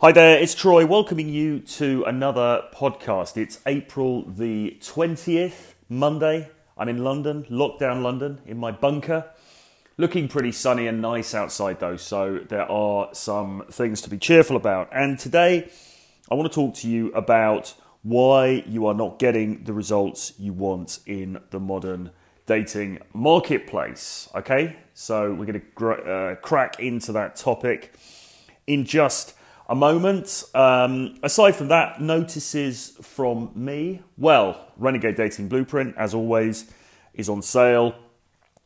Hi there, it's Troy, welcoming you to another podcast. It's April the 20th, Monday. I'm in London, lockdown London, in my bunker. Looking pretty sunny and nice outside though, so there are some things to be cheerful about. And today, I want to talk to you about why you are not getting the results you want in the modern dating marketplace. Okay, so we're going to crack into that topic in just a moment. Aside from that, notices from me. Well, Renegade Dating Blueprint, as always, is on sale.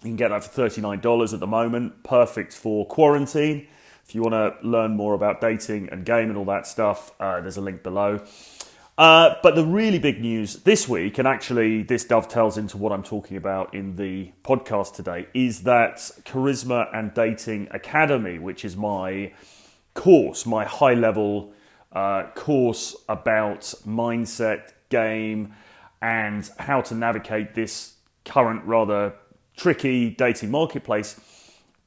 You can get that for $39 at the moment. Perfect for quarantine. If you want to learn more about dating and game and all that stuff, there's a link below. But the really big news this week, and actually this dovetails into what I'm talking about in the podcast today, is that Charisma and Dating Academy, which is my course, my high-level course about mindset, game, and how to navigate this current rather tricky dating marketplace,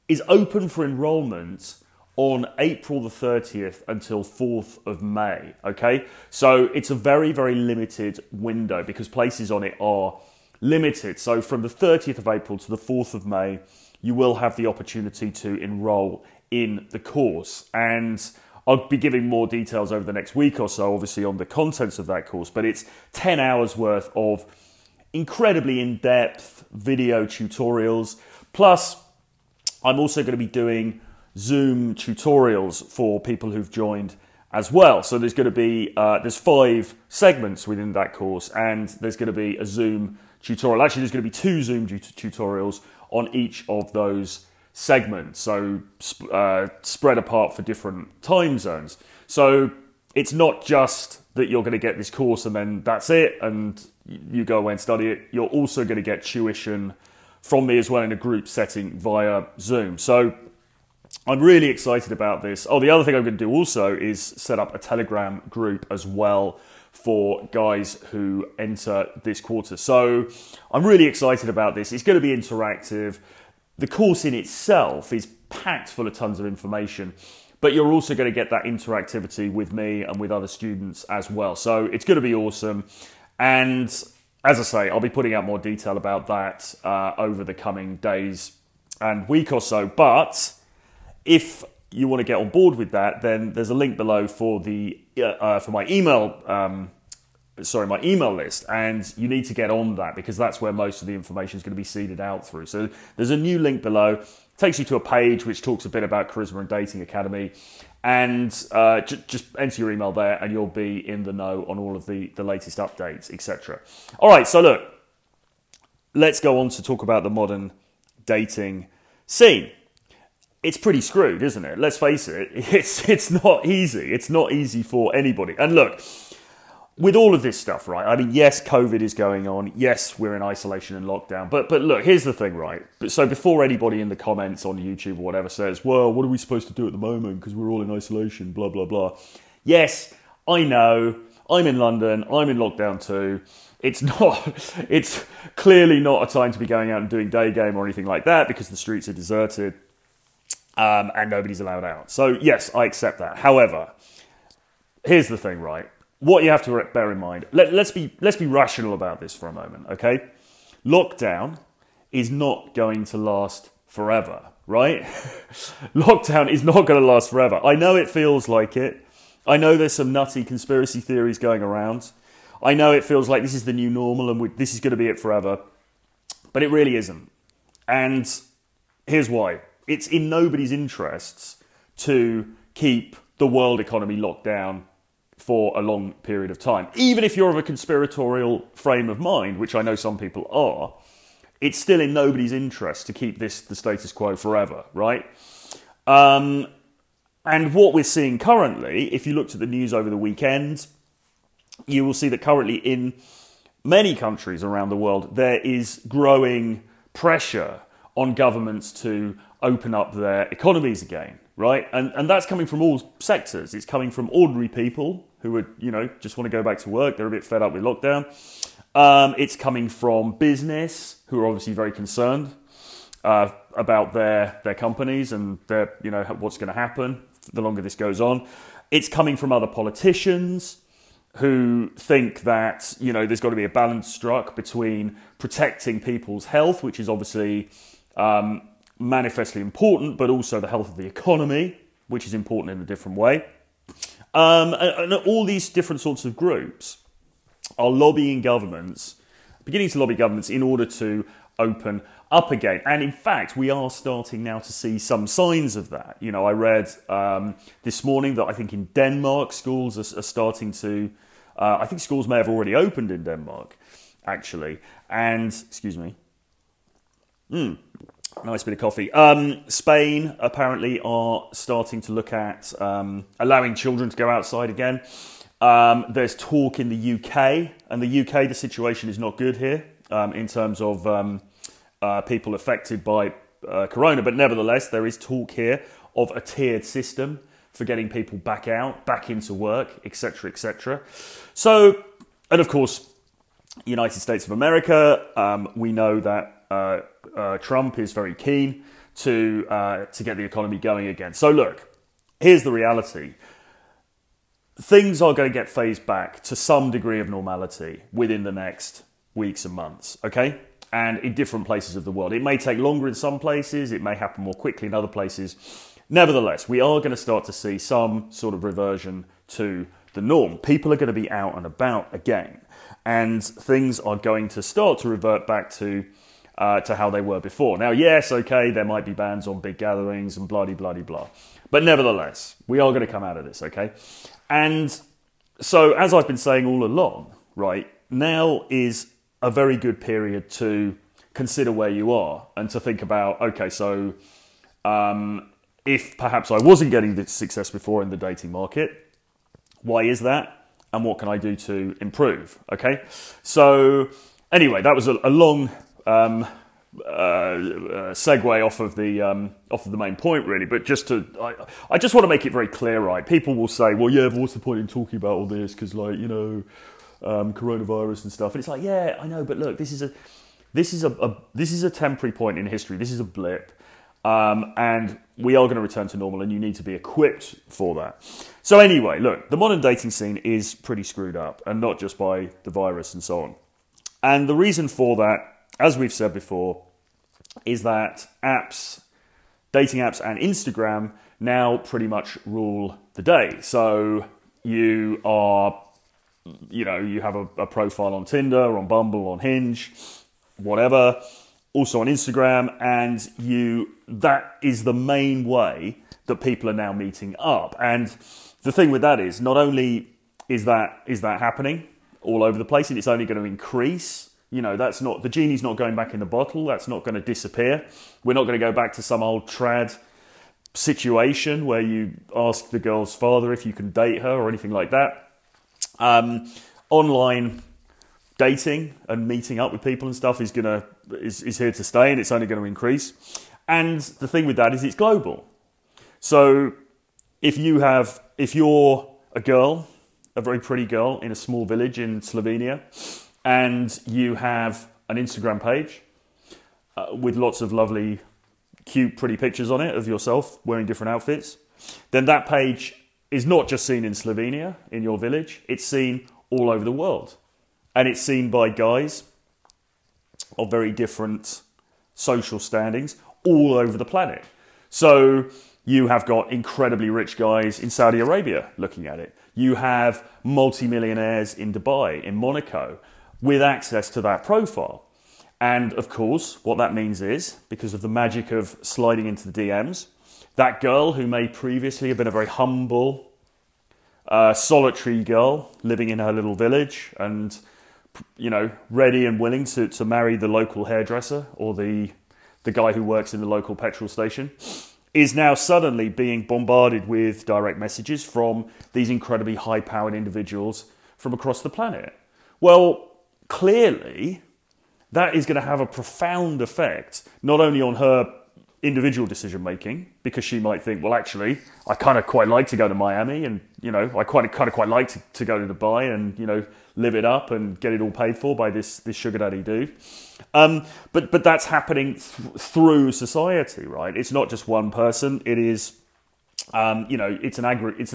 is open for enrollment on April the 30th until 4th of May, okay? So it's a very, very limited window because places on it are limited. So from the 30th of April to the 4th of May, you will have the opportunity to enroll in the course. And I'll be giving more details over the next week or so, obviously, on the contents of that course, but it's 10 hours worth of incredibly in-depth video tutorials. Plus, I'm also going to be doing Zoom tutorials for people who've joined as well. So there's going to be there's 5 segments within that course, and there's going to be a Zoom tutorial. Actually, there's going to be 2 Zoom tutorials on each of those segments, so spread apart for different time zones. So it's not just that you're going to get this course and then that's it, and you go away and study it. You're also going to get tuition from me as well in a group setting via Zoom. So I'm really excited about this. Oh, the other thing I'm going to do also is set up a Telegram group as well for guys who enter this quarter. So I'm really excited about this. It's going to be interactive. The course in itself is packed full of tons of information, but you're also going to get that interactivity with me and with other students as well. So it's going to be awesome. And as I say, I'll be putting out more detail about that over the coming days and week or so. But if you want to get on board with that, then there's a link below for the for my email, my email list, and you need to get on that because that's where most of the information is going to be seeded out through. So there's a new link below, takes you to a page which talks a bit about Charisma and Dating Academy, and just enter your email there, and you'll be in the know on all of the latest updates, etc. All right, so look, let's go on to talk about the modern dating scene. It's pretty screwed, isn't it? Let's face it, it's not easy. It's not easy for anybody. And look, with all of this stuff, right? I mean, yes, COVID is going on. Yes, we're in isolation and lockdown. But look, here's the thing, right? So before anybody in the comments on YouTube or whatever says, well, what are we supposed to do at the moment? Because we're all in isolation, blah, blah, blah. Yes, I know. I'm in London. I'm in lockdown too. It's clearly not a time to be going out and doing day game or anything like that because the streets are deserted. And nobody's allowed out. So yes, I accept that. However, here's the thing, right? What you have to bear in mind, let's be rational about this for a moment, okay? Lockdown is not going to last forever, right? Lockdown is not going to last forever. I know it feels like it. I know there's some nutty conspiracy theories going around. I know it feels like this is the new normal and this is going to be it forever. But it really isn't. And here's why. It's in nobody's interests to keep the world economy locked down for a long period of time. Even if you're of a conspiratorial frame of mind, which I know some people are, it's still in nobody's interest to keep this the status quo forever, right? And what we're seeing currently, if you looked at the news over the weekend, you will see that currently in many countries around the world, there is growing pressure on governments to open up their economies again, right? And that's coming from all sectors. It's coming from ordinary people who would, just want to go back to work. They're a bit fed up with lockdown. It's coming from business who are obviously very concerned about their companies and their what's going to happen the longer this goes on. It's coming from other politicians who think that, you know, there's got to be a balance struck between protecting people's health, which is obviously manifestly important, but also the health of the economy, which is important in a different way. And all these different sorts of groups are lobbying governments, beginning to lobby governments in order to open up again. And in fact, we are starting now to see some signs of that. You know, I read this morning that I think in Denmark, schools are starting to... I think schools may have already opened in Denmark, actually. And, excuse me. Nice bit of coffee. Spain apparently are starting to look at allowing children to go outside again. There's talk in the UK, and the UK, the situation is not good here in terms of people affected by corona. But nevertheless, there is talk here of a tiered system for getting people back out, back into work, etc., etc. So, and of course, United States of America, we know that Trump is very keen to get the economy going again. So look, here's the reality. Things are going to get phased back to some degree of normality within the next weeks and months, okay? And in different places of the world. It may take longer in some places, it may happen more quickly in other places. Nevertheless, we are going to start to see some sort of reversion to the norm. People are going to be out and about again. And things are going to start to revert back to how they were before. Now, yes, okay, there might be bans on big gatherings and blah-de-blah-de-blah. But nevertheless, we are going to come out of this, okay? And so, as I've been saying all along, right, now is a very good period to consider where you are and to think about, okay, so if perhaps I wasn't getting this success before in the dating market, why is that? And what can I do to improve, okay? So, anyway, that was a long... segue off of the main point, really, but just to I just want to make it very clear, right? People will say, well, yeah, but what's the point in talking about all this? Because, like, you know, coronavirus and stuff. And it's like, yeah, I know, but look, this is a temporary point in history. This is a blip, and we are going to return to normal, and you need to be equipped for that. So anyway, look, the modern dating scene is pretty screwed up, and not just by the virus and so on. And the reason for that, as we've said before, is that apps, dating apps and Instagram now pretty much rule the day. So you are, you know, you have a profile on Tinder, on Bumble, on Hinge, whatever, also on Instagram, and that is the main way that people are now meeting up. And the thing with that is, not only is that happening all over the place, and it's only going to increase. You know, that's not, the genie's not going back in the bottle. That's not going to disappear. We're not going to go back to some old trad situation where you ask the girl's father if you can date her or anything like that. Online dating and meeting up with people and stuff is here to stay, and it's only going to increase. And the thing with that is it's global. So if you're a girl, a very pretty girl in a small village in Slovenia, and you have an Instagram page with lots of lovely, cute, pretty pictures on it of yourself wearing different outfits, then that page is not just seen in Slovenia, in your village. It's seen all over the world. And it's seen by guys of very different social standings all over the planet. So you have got incredibly rich guys in Saudi Arabia looking at it. You have multi-millionaires in Dubai, in Monaco, with access to that profile. And of course, what that means is, because of the magic of sliding into the DMs, that girl who may previously have been a very humble, solitary girl living in her little village and, you know, ready and willing to marry the local hairdresser or the guy who works in the local petrol station, is now suddenly being bombarded with direct messages from these incredibly high-powered individuals from across the planet. Well, clearly, that is going to have a profound effect, not only on her individual decision-making, because she might think, well, actually, I kind of quite like to go to Miami, and, you know, I kind of quite like to go to Dubai and, you know, live it up and get it all paid for by this sugar daddy dude. But that's happening through society, right? It's not just one person. It is you know, it's an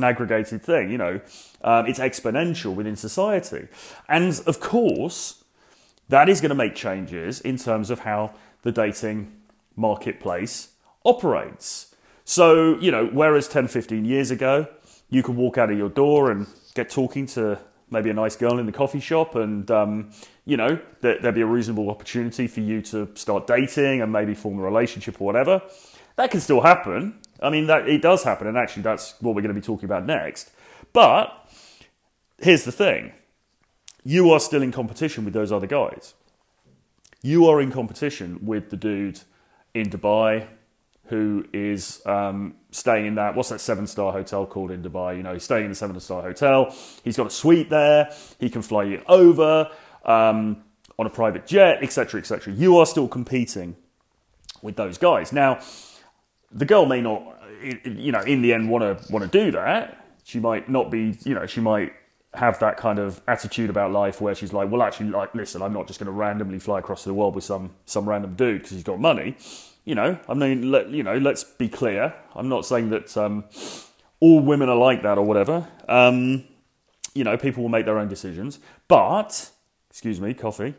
aggregated thing, you know, it's exponential within society. And of course, that is going to make changes in terms of how the dating marketplace operates. So, you know, whereas 10, 15 years ago, you could walk out of your door and get talking to maybe a nice girl in the coffee shop, and, you know, there'd be a reasonable opportunity for you to start dating and maybe form a relationship or whatever. That can still happen. I mean, that it does happen, and actually that's what we're going to be talking about next. But here's the thing. You are still in competition with those other guys. You are in competition with the dude in Dubai who is staying in that, what's that 7-star hotel called in Dubai? You know, he's staying in the 7-star hotel. He's got a suite there. He can fly you over on a private jet, etc., etc. You are still competing with those guys. Now, the girl may not, you know, in the end want to do that. She might not be, you know, she might have that kind of attitude about life where she's like, well, actually, like, listen, I'm not just going to randomly fly across the world with some random dude because he's got money. You know, I mean, let's be clear. I'm not saying that all women are like that or whatever. You know, people will make their own decisions. But, excuse me, coffee.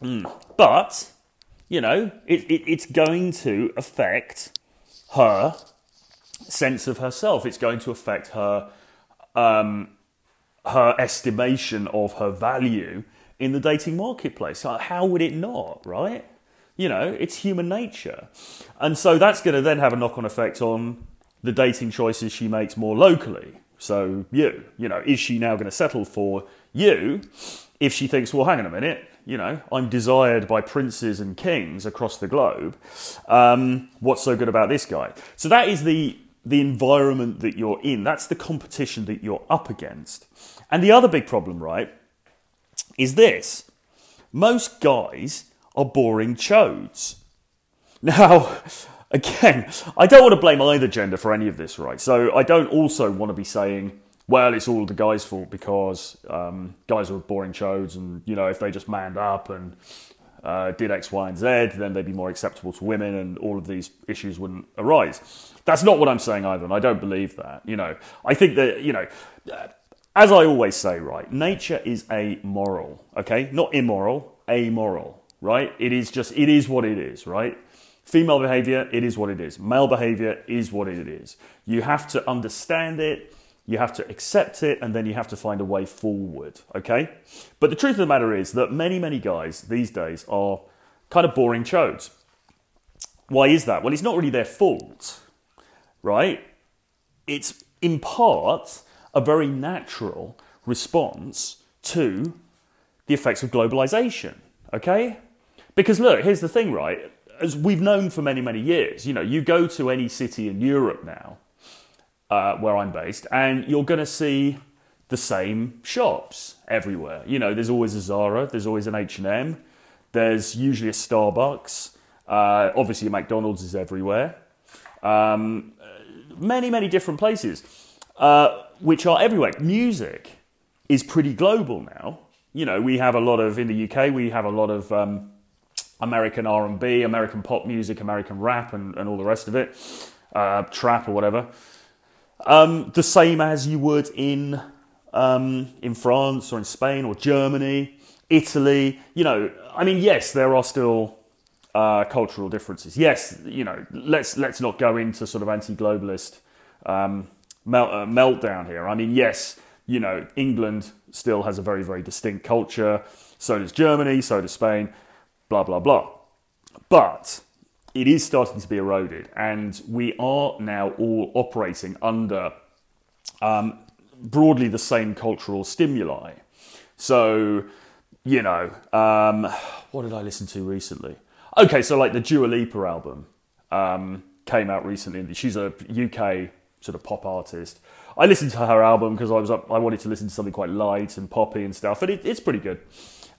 But, you know, it's going to affect her sense of herself. It's going to affect her her estimation of her value in the dating marketplace. How would it not, right? You know, it's human nature. And so that's going to then have a knock-on effect on the dating choices she makes more locally. So you know, is she now going to settle for you if she thinks, well, hang on a minute, you know, I'm desired by princes and kings across the globe. What's so good about this guy? So that is the environment that you're in. That's the competition that you're up against. And the other big problem, right, is this. Most guys are boring chodes. Now, again, I don't want to blame either gender for any of this, right? So I don't also want to be saying, well, it's all the guys' fault because guys are boring chodes, and, you know, if they just manned up and did X, Y, and Z, then they'd be more acceptable to women and all of these issues wouldn't arise. That's not what I'm saying either, and I don't believe that. You know, I think that, you know, as I always say, right, nature is amoral, okay? Not immoral, amoral, right? It is just, it is what it is, right? Female behavior, it is what it is. Male behavior is what it is. You have to understand it, you have to accept it, and then you have to find a way forward, okay? But the truth of the matter is that many, many guys these days are kind of boring chodes. Why is that? Well, it's not really their fault, right? It's in part a very natural response to the effects of globalization, okay? Because look, here's the thing, right? As we've known for many, many years, you know, you go to any city in Europe now, where I'm based, and you're going to see the same shops everywhere. You know, there's always a Zara, there's always an H&M, there's usually a Starbucks, obviously a McDonald's is everywhere. Many, many different places, which are everywhere. Music is pretty global now. You know, we have a lot of, in the UK, we have a lot of American R&B, American pop music, American rap, and all the rest of it, trap or whatever. The same as you would in France or in Spain or Germany, Italy. You know, I mean, yes, there are still cultural differences. Yes, you know, let's not go into sort of anti-globalist meltdown here. I mean, yes, you know, England still has a very, very distinct culture. So does Germany, so does Spain, blah, blah, blah. But it is starting to be eroded, and we are now all operating under broadly the same cultural stimuli. So, you know, what did I listen to recently? Okay, so like the Dua Lipa album came out recently. She's a UK sort of pop artist. I listened to her album because I wanted to listen to something quite light and poppy and stuff, and it's pretty good.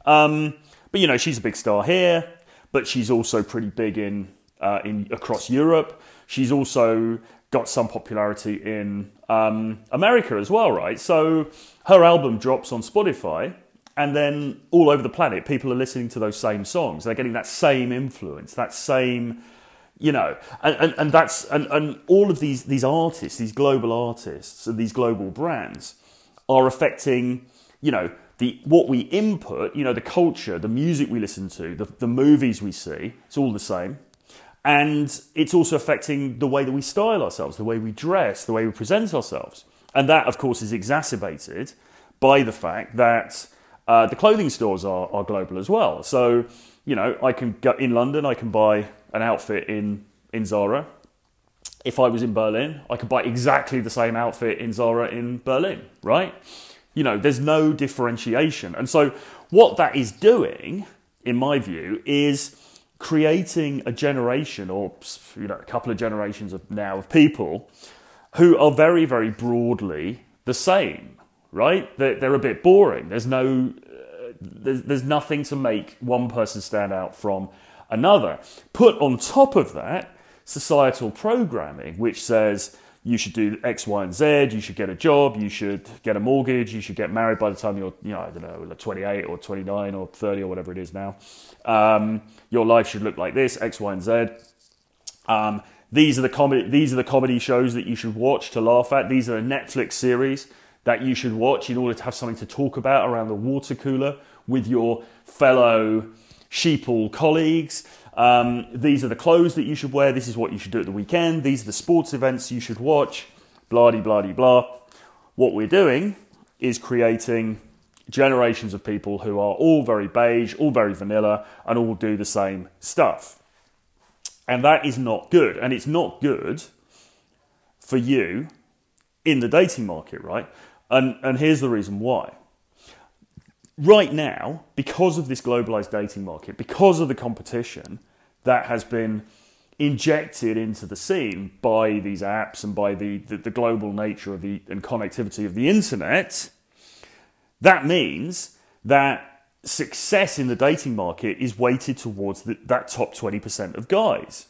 But, you know, she's a big star here, but she's also pretty big in across Europe. She's also got some popularity in America as well, right? So her album drops on Spotify, and then all over the planet, people are listening to those same songs. They're getting that same influence, that same, You know, and that's and all of these artists, these global artists and these global brands are affecting, you know, what we input, you know, the culture, the music we listen to, the movies we see, it's all the same. And it's also affecting the way that we style ourselves, the way we dress, the way we present ourselves. And that, of course, is exacerbated by the fact that the clothing stores are global as well. So, you know, I can go in London, I can buy an outfit in Zara. If I was in Berlin, I could buy exactly the same outfit in Zara in Berlin, right? You know, there's no differentiation. And so what that is doing, in my view, is creating a generation or, you know, a couple of generations of people who are very, very broadly the same, right? They're a bit boring. There's no, there's nothing to make one person stand out from another. Put on top of that, societal programming, which says you should do X, Y, and Z, you should get a job, you should get a mortgage, you should get married by the time you're, you know, I don't know, 28 or 29 or 30 or whatever it is now. Your life should look like this, X, Y, and Z. These are the comedy shows that you should watch to laugh at. These are the Netflix series that you should watch in order to have something to talk about around the water cooler with your fellow sheeple colleagues. These are the clothes that you should wear. This is what you should do at the weekend. These are the sports events you should watch. Blah, de, blah, de, blah. What we're doing is creating generations of people who are all very beige, all very vanilla, and all do the same stuff. And that is not good. And it's not good for you in the dating market, right? And here's the reason why. Right now, because of this globalized dating market, because of the competition that has been injected into the scene by these apps and by the global nature of and connectivity of the internet, that means that success in the dating market is weighted towards that top 20% of guys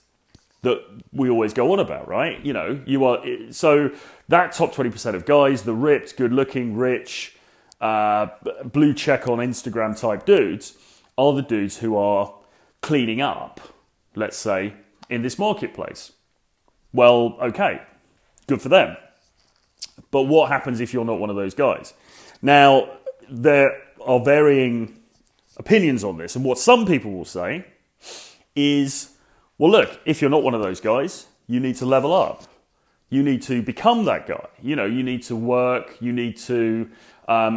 that we always go on about, right? You know, so that top 20% of guys, the ripped, good-looking, rich, blue check on Instagram type dudes are the dudes who are cleaning up, let's say, in this marketplace. Well, okay, good for them. But what happens if you're not one of those guys? Now, there are varying opinions on this, and what some people will say is, well, look, if you're not one of those guys, you need to level up. You need to become that guy. You know, you need to work, you need to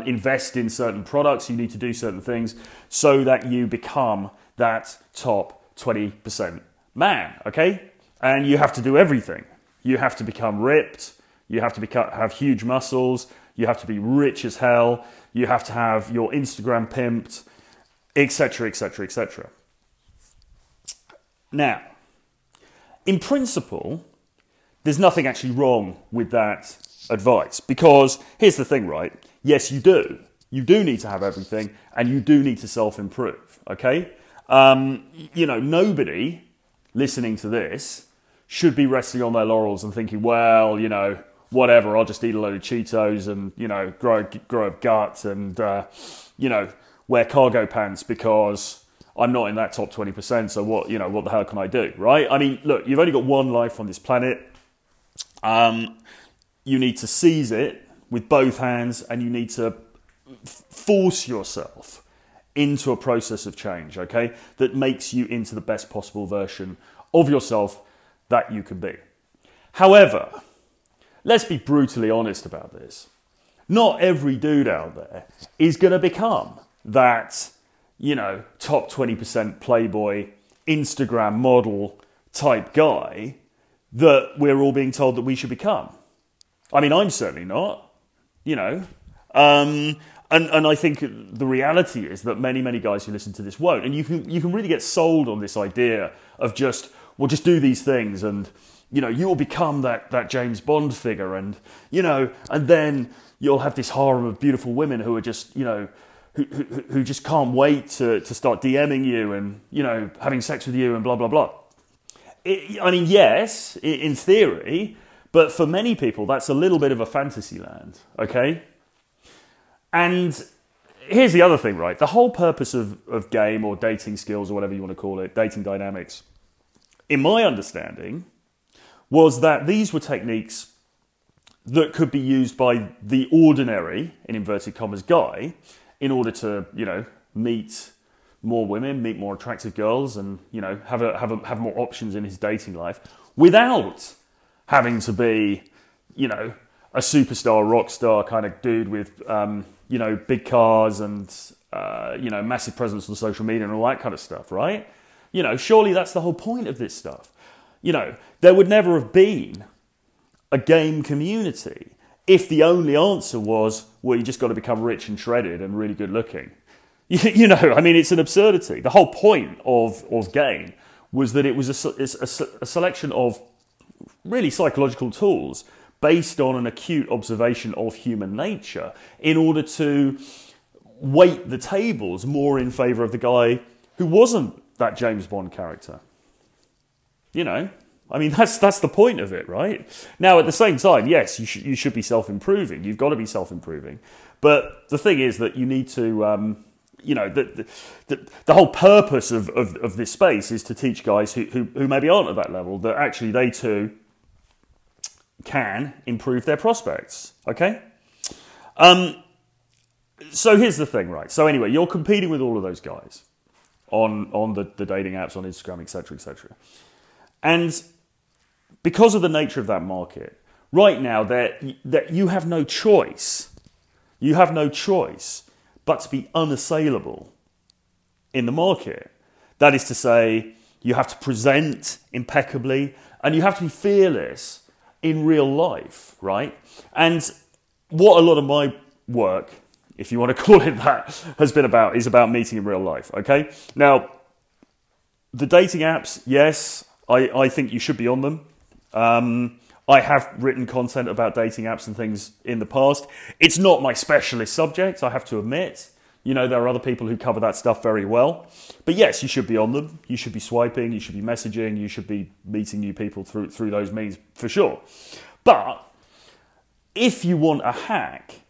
invest in certain products, you need to do certain things so that you become that top 20% man, okay? And you have to do everything. You have to become ripped, you have to have huge muscles, you have to be rich as hell, you have to have your Instagram pimped, etc., etc., etc. Now, in principle, there's nothing actually wrong with that advice because here's the thing, right? Yes, you do. You do need to have everything and you do need to self-improve, okay? You know, nobody listening to this should be resting on their laurels and thinking, well, you know, whatever, I'll just eat a load of Cheetos and, you know, grow a gut and, you know, wear cargo pants because I'm not in that top 20%, so what the hell can I do, right? I mean, look, you've only got one life on this planet. You need to seize it with both hands and you need to force yourself into a process of change, okay, that makes you into the best possible version of yourself that you can be. However, let's be brutally honest about this. Not every dude out there is going to become that, you know, top 20% playboy Instagram model type guy that we're all being told that we should become. I mean, I'm certainly not, you know. And I think the reality is that many, many guys who listen to this won't. And you can really get sold on this idea of just do these things and, you know, you'll become that James Bond figure and, you know, and then you'll have this harem of beautiful women who are just, you know, who just can't wait to start DMing you and, you know, having sex with you and blah, blah, blah. I mean, yes, in theory, but for many people, that's a little bit of a fantasy land, okay? And here's the other thing, right? The whole purpose of game or dating skills or whatever you want to call it, dating dynamics, in my understanding, was that these were techniques that could be used by the ordinary, in inverted commas, guy in order to, you know, meet more women, meet more attractive girls, and, you know, have more options in his dating life without having to be, you know, a superstar, rock star kind of dude with, you know, big cars and, you know, massive presence on social media and all that kind of stuff, right? You know, surely that's the whole point of this stuff. You know, there would never have been a game community if the only answer was, well, you just got to become rich and shredded and really good looking. You know, I mean, it's an absurdity. The whole point of game was that it was a selection of really psychological tools based on an acute observation of human nature in order to weight the tables more in favour of the guy who wasn't that James Bond character. You know, I mean, that's the point of it, right? Now, at the same time, yes, you should be self-improving. You've got to be self-improving. But the thing is that you need to, you know, the whole purpose of this space is to teach guys who maybe aren't at that level that actually they too can improve their prospects, okay? So here's the thing, right? So anyway, you're competing with all of those guys on the dating apps, on Instagram, etc., etc. And because of the nature of that market, right now that you have no choice. You have no choice but to be unassailable in the market. That is to say, you have to present impeccably and you have to be fearless in real life, right? And what a lot of my work, if you want to call it that, has been about is about meeting in real life, okay? Now, the dating apps, yes, I think you should be on them. I have written content about dating apps and things in the past. It's not my specialist subject, I have to admit. You know, there are other people who cover that stuff very well. But yes, you should be on them. You should be swiping, you should be messaging, you should be meeting new people through those means for sure. But if you want a hack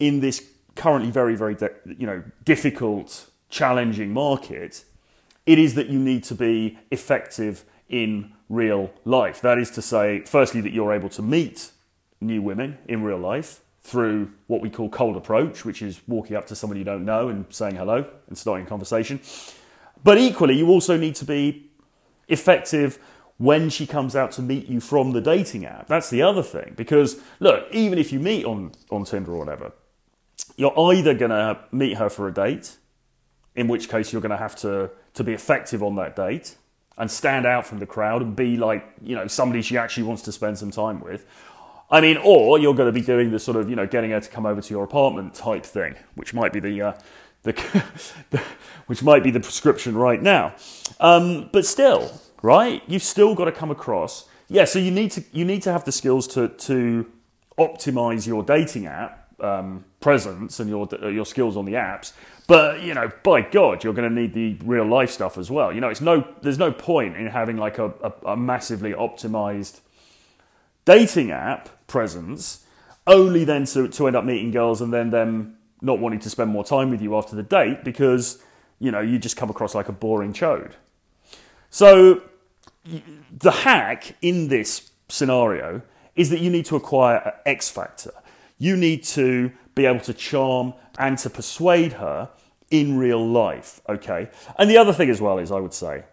in this currently very, very, you know, difficult, challenging market, it is that you need to be effective in real life. That is to say, firstly, that you're able to meet new women in real life through what we call cold approach, which is walking up to somebody you don't know and saying hello and starting a conversation. But equally, you also need to be effective when she comes out to meet you from the dating app. That's the other thing. Because, look, even if you meet on Tinder or whatever, you're either going to meet her for a date, in which case you're going to have to be effective on that date and stand out from the crowd and be like, you know, somebody she actually wants to spend some time with. I mean, or you're going to be doing the sort of, you know, getting her to come over to your apartment type thing, which might be the which might be the prescription right now. But still, right? You've still got to come across. Yeah, so you need to have the skills to optimize your dating app presence and your skills on the apps, but, you know, by God, you're going to need the real life stuff as well. You know, there's no point in having like a massively optimized dating app presence only then to end up meeting girls and then them not wanting to spend more time with you after the date because, you know, you just come across like a boring chode. So the hack in this scenario is that you need to acquire an X factor. You need to be able to charm and to persuade her in real life, okay? And the other thing as well is, I would say,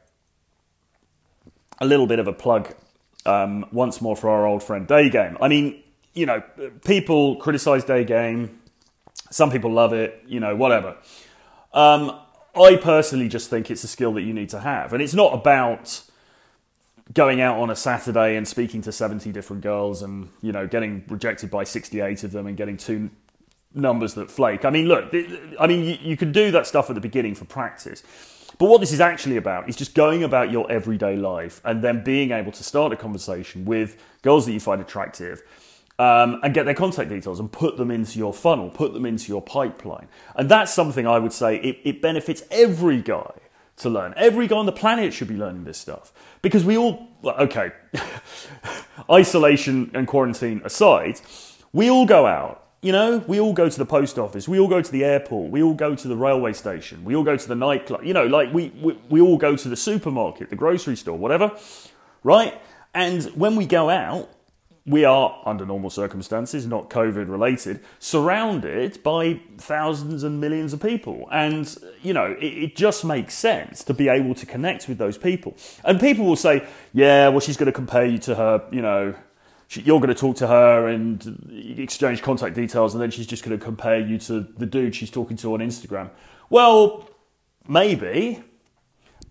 a little bit of a plug once more for our old friend Day Game. I mean, you know, people criticise Day Game. Some people love it, you know, whatever. I personally just think it's a skill that you need to have. And it's not about going out on a Saturday and speaking to 70 different girls and, you know, getting rejected by 68 of them and getting two numbers that flake. I mean, look, you can do that stuff at the beginning for practice. But what this is actually about is just going about your everyday life and then being able to start a conversation with girls that you find attractive and get their contact details and put them into your funnel, put them into your pipeline. And that's something I would say it benefits every guy to learn. Every guy on the planet should be learning this stuff. Because we all, okay, isolation and quarantine aside, we all go out You know, we all go to the post office, we all go to the airport, we all go to the railway station, we all go to the nightclub, you know, like we all go to the supermarket, the grocery store, whatever, right? And when we go out, we are, under normal circumstances, not COVID related, surrounded by thousands and millions of people. And, you know, it just makes sense to be able to connect with those people. And people will say, yeah, well, she's going to compare you to her, you know, you're going to talk to her and exchange contact details, and then she's just going to compare you to the dude she's talking to on Instagram. Well, maybe,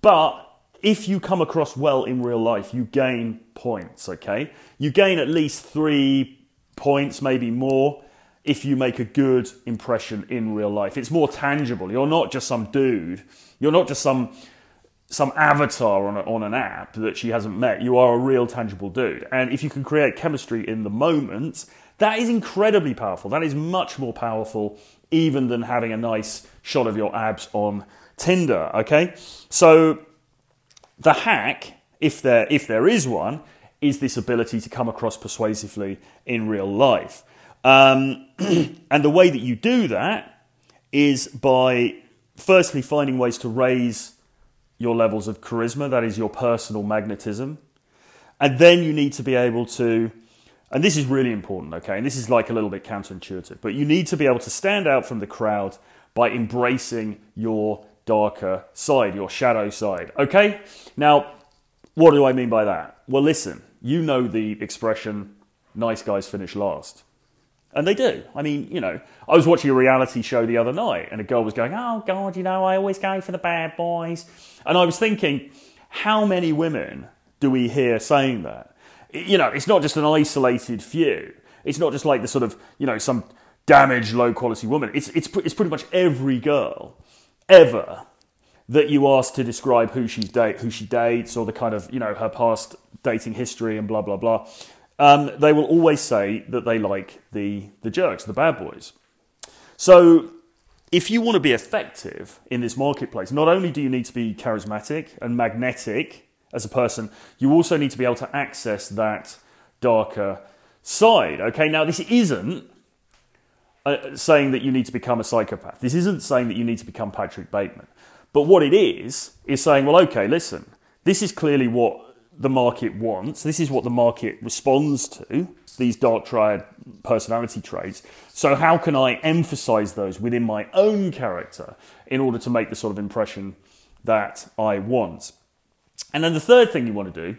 but if you come across well in real life, you gain points, okay? You gain at least 3 points, maybe more, if you make a good impression in real life. It's more tangible. You're not just some dude. You're not just some avatar on an app that she hasn't met. You are a real tangible dude. And if you can create chemistry in the moment, that is incredibly powerful. That is much more powerful even than having a nice shot of your abs on Tinder, okay? So the hack, if there is one, is this ability to come across persuasively in real life. And the way that you do that is by firstly finding ways to raise your levels of charisma, that is your personal magnetism. And then you need to be able to, and this is really important, okay, and this is like a little bit counterintuitive, but you need to be able to stand out from the crowd by embracing your darker side, your shadow side, okay? Now, what do I mean by that? Well, listen, you know the expression, nice guys finish last. And they do. I mean, you know, I was watching a reality show the other night and a girl was going, oh, God, you know, I always go for the bad boys. And I was thinking, how many women do we hear saying that? You know, it's not just an isolated few. It's not just like the sort of, you know, some damaged, low-quality woman. It's pretty much every girl ever that you ask to describe who she dates or the kind of, you know, her past dating history and blah, blah, blah. They will always say that they like the jerks, the bad boys. So if you want to be effective in this marketplace, not only do you need to be charismatic and magnetic as a person, you also need to be able to access that darker side. Okay, now this isn't saying that you need to become a psychopath. This isn't saying that you need to become Patrick Bateman. But what it is saying, well, okay, listen, this is clearly what the market wants. This is what the market responds to, these dark triad personality traits. So how can I emphasize those within my own character in order to make the sort of impression that I want? And then the third thing you want to do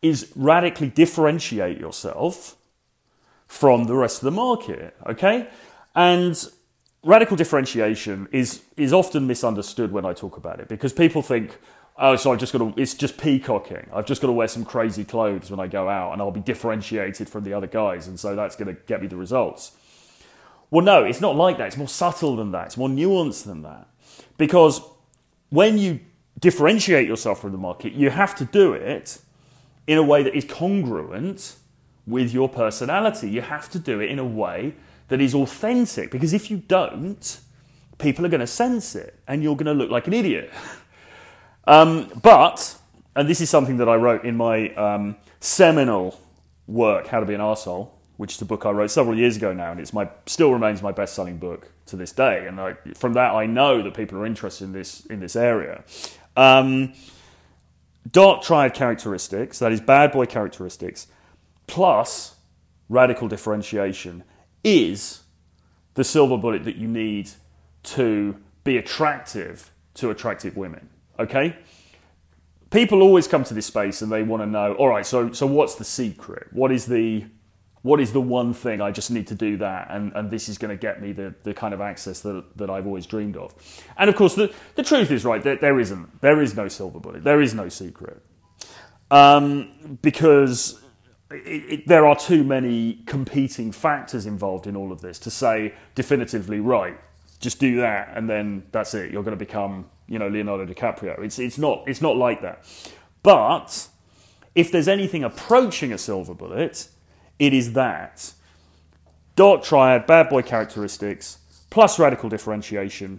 is radically differentiate yourself from the rest of the market, okay? And radical differentiation is often misunderstood when I talk about it because people think, oh, so it's just peacocking. I've just got to wear some crazy clothes when I go out and I'll be differentiated from the other guys, and so that's going to get me the results. Well, no, it's not like that. It's more subtle than that. It's more nuanced than that. Because when you differentiate yourself from the market, you have to do it in a way that is congruent with your personality. You have to do it in a way that is authentic, because if you don't, people are going to sense it and you're going to look like an idiot. But this is something that I wrote in my seminal work, How to Be an Arsehole, which is a book I wrote several years ago now, and it's still remains my best-selling book to this day. And from that, I know that people are interested in this area. Dark triad characteristics, that is bad boy characteristics, plus radical differentiation is the silver bullet that you need to be attractive to attractive women, okay? People always come to this space and they want to know, all right, so what's the secret? What is the one thing I just need to do that and this is going to get me the kind of access that I've always dreamed of? And of course, the truth is, right, there is no silver bullet. There is no secret. Because there are too many competing factors involved in all of this to say definitively, right, just do that and then that's it. You're going to become, you know, Leonardo DiCaprio. It's not like that. But if there's anything approaching a silver bullet, it is that. Dark triad, bad boy characteristics, plus radical differentiation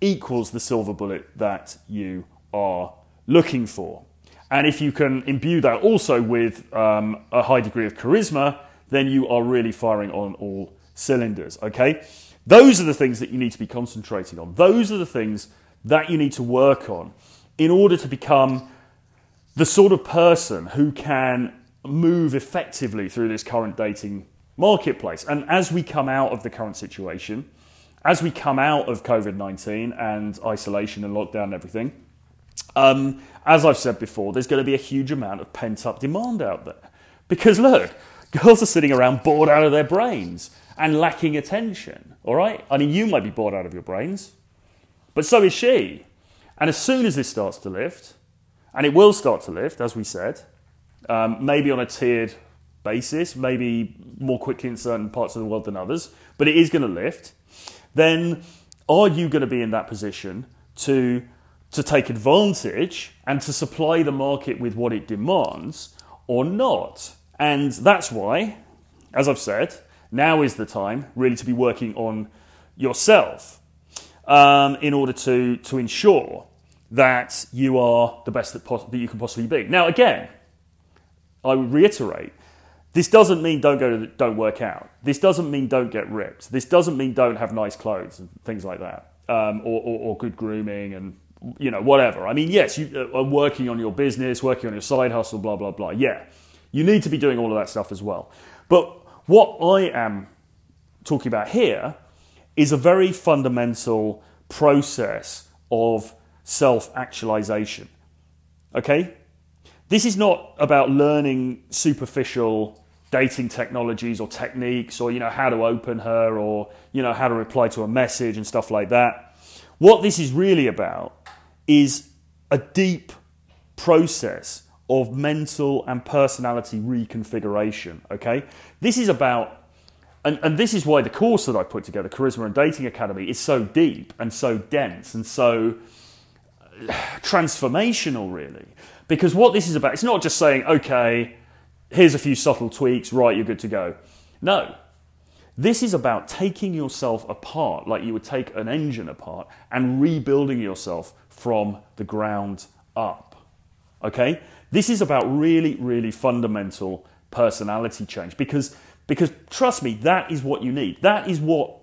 equals the silver bullet that you are looking for. And if you can imbue that also with a high degree of charisma, then you are really firing on all cylinders, okay? Those are the things that you need to be concentrating on. Those are the things that you need to work on in order to become the sort of person who can move effectively through this current dating marketplace. And as we come out of the current situation, as we come out of COVID-19 and isolation and lockdown and everything, as I've said before, there's going to be a huge amount of pent-up demand out there. Because look, girls are sitting around bored out of their brains and lacking attention, all right? I mean, you might be bored out of your brains, but so is she. And as soon as this starts to lift, and it will start to lift, as we said, maybe on a tiered basis, maybe more quickly in certain parts of the world than others, but it is going to lift, then are you going to be in that position to take advantage and to supply the market with what it demands or not? And that's why, as I've said, now is the time really to be working on yourself in order to ensure that you are the best that you can possibly be. Now, again, I would reiterate, this doesn't mean don't work out. This doesn't mean don't get ripped. This doesn't mean don't have nice clothes and things like that, or good grooming and, you know, whatever. I mean, yes, you are working on your business, working on your side hustle, blah, blah, blah. Yeah, you need to be doing all of that stuff as well. But what I am talking about here is a very fundamental process of self-actualization, okay? This is not about learning superficial dating technologies or techniques or, you know, how to open her or, you know, how to reply to a message and stuff like that. What this is really about is a deep process of mental and personality reconfiguration, okay? This is about, and this is why the course that I put together, Charisma and Dating Academy, is so deep and so dense and so transformational, really. Because what this is about, it's not just saying, okay, here's a few subtle tweaks, right, you're good to go. No. This is about taking yourself apart, like you would take an engine apart, and rebuilding yourself from the ground up. Okay? This is about really, really fundamental personality change. Because trust me, that is what you need. That is what,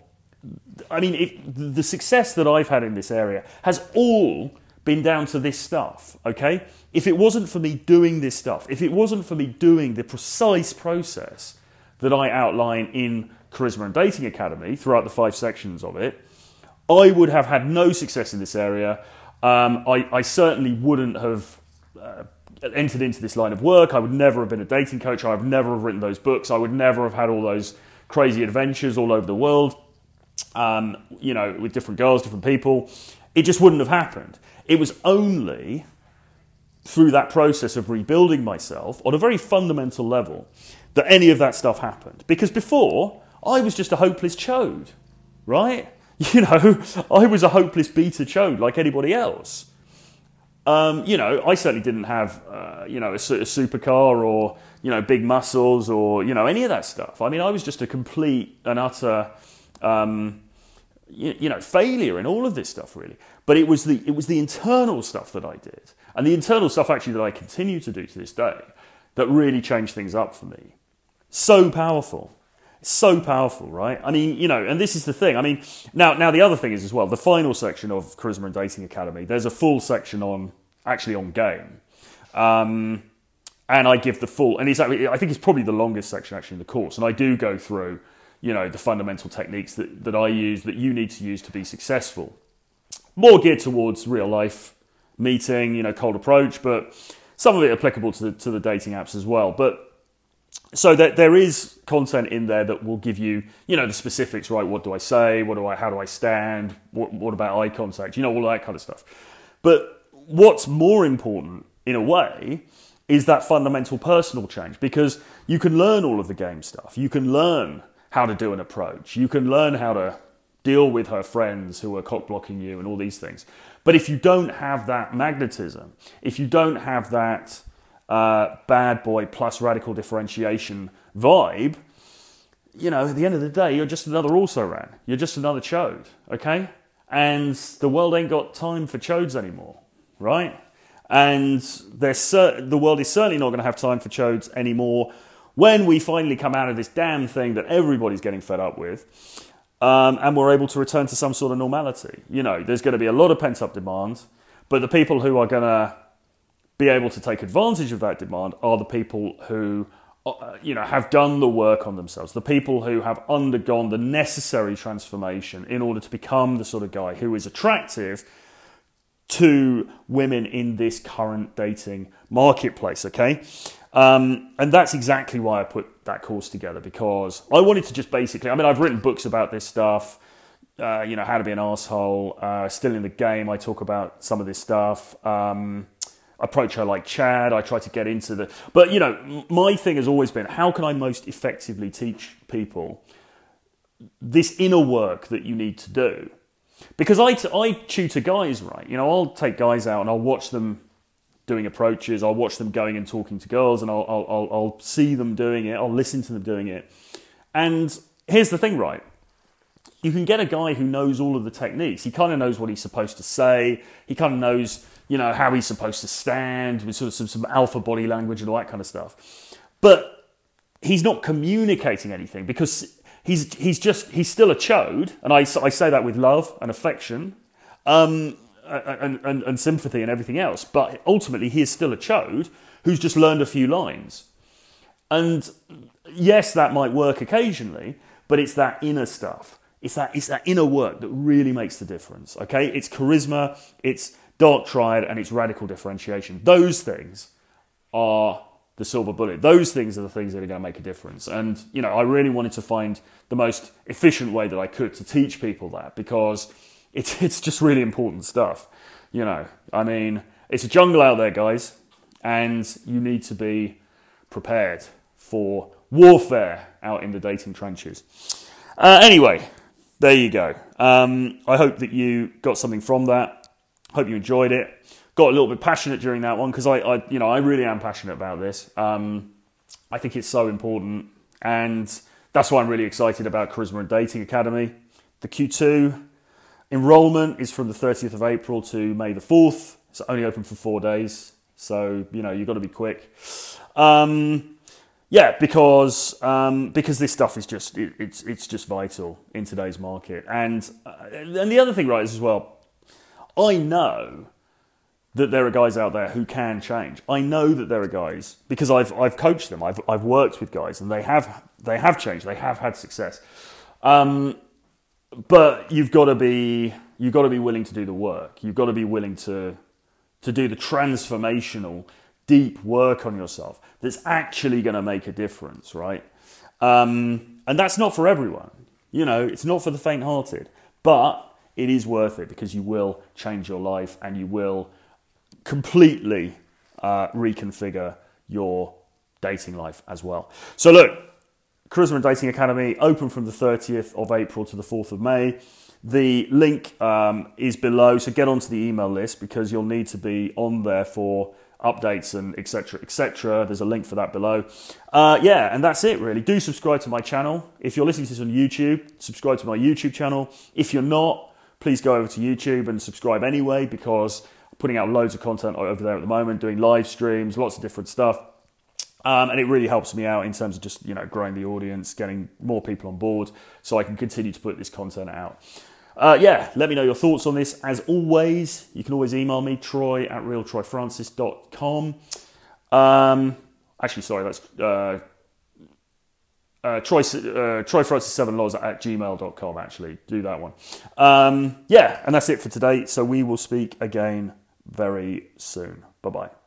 I mean, the success that I've had in this area has all been down to this stuff, okay? If it wasn't for me doing this stuff, if it wasn't for me doing the precise process that I outline in Charisma and Dating Academy throughout the 5 sections of it, I would have had no success in this area. I certainly wouldn't have entered into this line of work. I would never have been a dating coach. I would never have written those books. I would never have had all those crazy adventures all over the world, you know, with different girls, different people. It just wouldn't have happened. It was only through that process of rebuilding myself on a very fundamental level that any of that stuff happened. Because before, I was just a hopeless chode, right? You know, I was a hopeless beta chode like anybody else. You know, I certainly didn't have, you know, a supercar or, you know, big muscles or, you know, any of that stuff. I mean, I was just a complete and utter you know, failure in all of this stuff, really. But it was the internal stuff that I did, and the internal stuff actually that I continue to do to this day, that really changed things up for me. So powerful, right? I mean, you know, and this is the thing. I mean, now the other thing is as well, the final section of Charisma and Dating Academy, there's a full section on game, and I give the full, and it's actually, I think it's probably the longest section actually in the course, and I do go through, you know, the fundamental techniques that I use, that you need to use to be successful. More geared towards real life meeting, you know, cold approach, but some of it applicable to the dating apps as well. But so that there is content in there that will give you, you know, the specifics, right? What do I say? How do I stand? What about eye contact? You know, all that kind of stuff. But what's more important in a way is that fundamental personal change, because you can learn all of the game stuff. You can learn how to do an approach. You can learn how to deal with her friends who are cock-blocking you and all these things. But if you don't have that magnetism, if you don't have that bad boy plus radical differentiation vibe, you know, at the end of the day, you're just another also-ran. You're just another chode, okay? And the world ain't got time for chodes anymore, right? And the world is certainly not going to have time for chodes anymore when we finally come out of this damn thing that everybody's getting fed up with, and we're able to return to some sort of normality. You know, there's going to be a lot of pent-up demand, but the people who are going to be able to take advantage of that demand are the people who, you know, have done the work on themselves, the people who have undergone the necessary transformation in order to become the sort of guy who is attractive to women in this current dating marketplace, okay? And that's exactly why I put that course together, because I wanted to just basically, I mean, I've written books about this stuff, you know, How to Be an Arsehole, Still in the Game, I talk about some of this stuff, Approach Her Like Chad, I try to get into the, but you know, my thing has always been, how can I most effectively teach people this inner work that you need to do? Because I tutor guys, right? You know, I'll take guys out and I'll watch them doing approaches, I'll watch them going and talking to girls, and I'll see them doing it, I'll listen to them doing it. And here's the thing, right? You can get a guy who knows all of the techniques. He kind of knows what he's supposed to say. He kind of knows, you know, how he's supposed to stand with sort of some alpha body language and all that kind of stuff. But he's not communicating anything because he's still a chode. And I say that with love and affection. And sympathy and everything else, but ultimately he is still a chode who's just learned a few lines. And yes, that might work occasionally, but it's that inner stuff. It's that inner work that really makes the difference, okay? It's charisma, it's dark triad, and it's radical differentiation. Those things are the silver bullet. Those things are the things that are going to make a difference. And, you know, I really wanted to find the most efficient way that I could to teach people that, because it's just really important stuff, you know. I mean, it's a jungle out there, guys, and you need to be prepared for warfare out in the dating trenches. Anyway, there you go. I hope that you got something from that. Hope you enjoyed it. Got a little bit passionate during that one because I really am passionate about this. I think it's so important, and that's why I'm really excited about Charisma and Dating Academy, the Q2. Enrollment is from the 30th of April to May the 4th. It's only open for 4 days. So, you know, you've got to be quick. Because this stuff is just, it's just vital in today's market. And the other thing, right, is as well, I know that there are guys out there who can change. I know that there are guys, because I've coached them. I've worked with guys, and they have changed. They have had success. But you've got to be willing to do the work. You've got to be willing to do the transformational, deep work on yourself that's actually going to make a difference, right? And that's not for everyone. You know, it's not for the faint-hearted. But it is worth it because you will change your life and you will completely reconfigure your dating life as well. So look, Charisma and Dating Academy, open from the 30th of April to the 4th of May. The link is below, so get onto the email list because you'll need to be on there for updates and et cetera, et cetera. There's a link for that below. And that's it, really. Do subscribe to my channel. If you're listening to this on YouTube, subscribe to my YouTube channel. If you're not, please go over to YouTube and subscribe anyway, because I'm putting out loads of content over there at the moment, doing live streams, lots of different stuff. And it really helps me out in terms of just, you know, growing the audience, getting more people on board so I can continue to put this content out. Let me know your thoughts on this. As always, you can always email me, troy@realtroyfrancis.com. troyfrancis7laws@gmail.com, actually. Do that one. And that's it for today. So we will speak again very soon. Bye-bye.